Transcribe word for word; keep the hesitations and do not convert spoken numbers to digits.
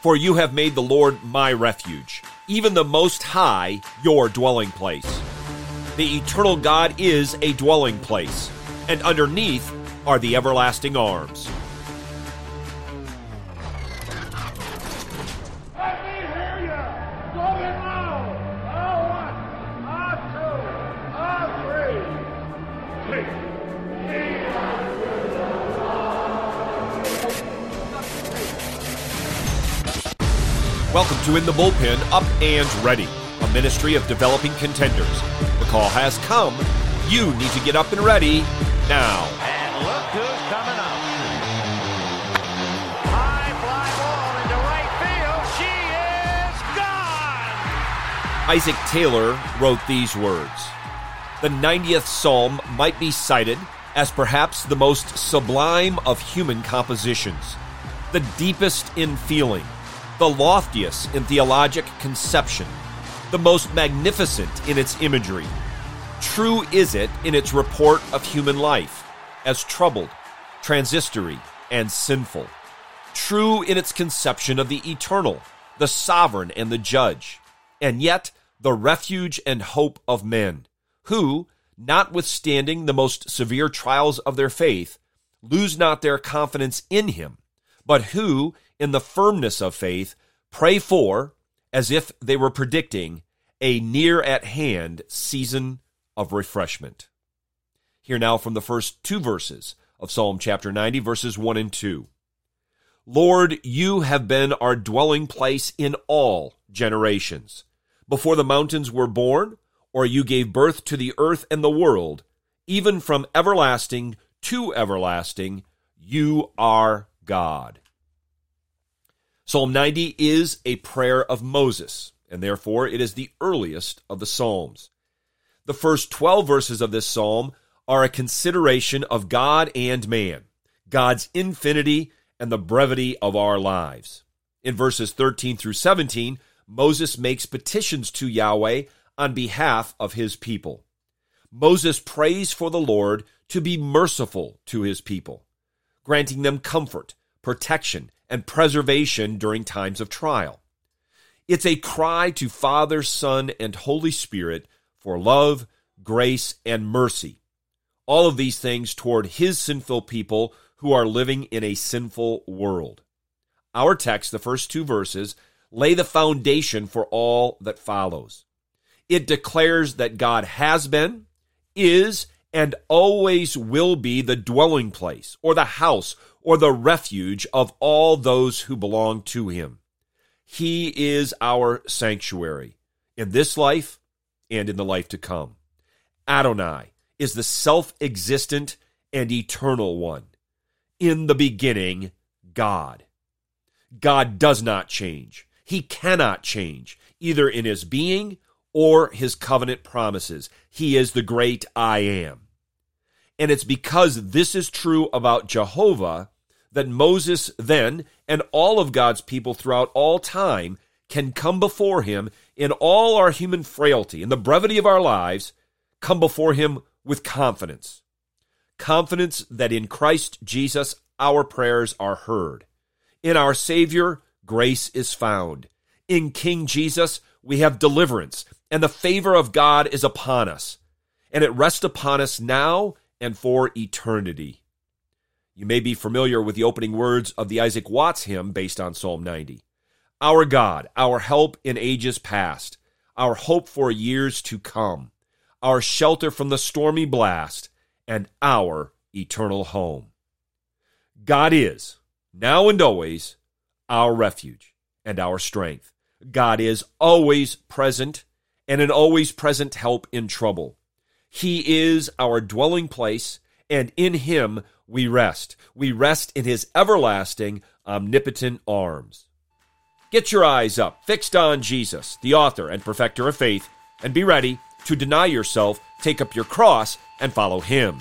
For you have made the Lord my refuge, even the Most High your dwelling place. The eternal God is a dwelling place, and underneath are the everlasting arms. Welcome to In the Bullpen, Up and Ready, a ministry of developing contenders. The call has come. You need to get up and ready now. And look who's coming up. High fly ball into right field. She is gone! Isaac Taylor wrote these words. The ninetieth Psalm might be cited as perhaps the most sublime of human compositions, the deepest in feeling, the loftiest in theologic conception, the most magnificent in its imagery. True is it in its report of human life, as troubled, transitory, and sinful. True in its conception of the eternal, the sovereign and the judge, and yet the refuge and hope of men, who, notwithstanding the most severe trials of their faith, lose not their confidence in him, but who, in the firmness of faith, pray for, as if they were predicting, a near-at-hand season of refreshment. Hear now from the first two verses of Psalm chapter ninety, verses one and two. Lord, you have been our dwelling place in all generations. Before the mountains were born, or you gave birth to the earth and the world, even from everlasting to everlasting, you are God. Psalm ninety is a prayer of Moses, and therefore it is the earliest of the Psalms. The first twelve verses of this psalm are a consideration of God and man, God's infinity, and the brevity of our lives. In verses thirteen through seventeen, Moses makes petitions to Yahweh on behalf of his people. Moses prays for the Lord to be merciful to his people, granting them comfort, protection, and preservation during times of trial. It's a cry to Father, Son, and Holy Spirit for love, grace, and mercy, all of these things toward his sinful people who are living in a sinful world. Our text, the first two verses, lay the foundation for all that follows. It declares that God has been, is, and always will be the dwelling place, or the house, or the refuge of all those who belong to him. He is our sanctuary, in this life and in the life to come. Adonai is the self-existent and eternal one. In the beginning, God. God does not change. He cannot change, either in his being or his covenant promises. He is the great I am. And it's because this is true about Jehovah that Moses then, and all of God's people throughout all time, can come before him in all our human frailty, in the brevity of our lives, come before him with confidence. Confidence that in Christ Jesus our prayers are heard. In our Savior, grace is found. In King Jesus, we have deliverance, and the favor of God is upon us, and it rests upon us now and for eternity. You may be familiar with the opening words of the Isaac Watts hymn based on Psalm ninety. Our God, our help in ages past, our hope for years to come, our shelter from the stormy blast, and our eternal home. God is, now and always, our refuge and our strength. God is always present and an always present help in trouble. He is our dwelling place, and in him we rest. We rest in his everlasting, omnipotent arms. Get your eyes up, fixed on Jesus, the author and perfecter of faith, and be ready to deny yourself, take up your cross, and follow him.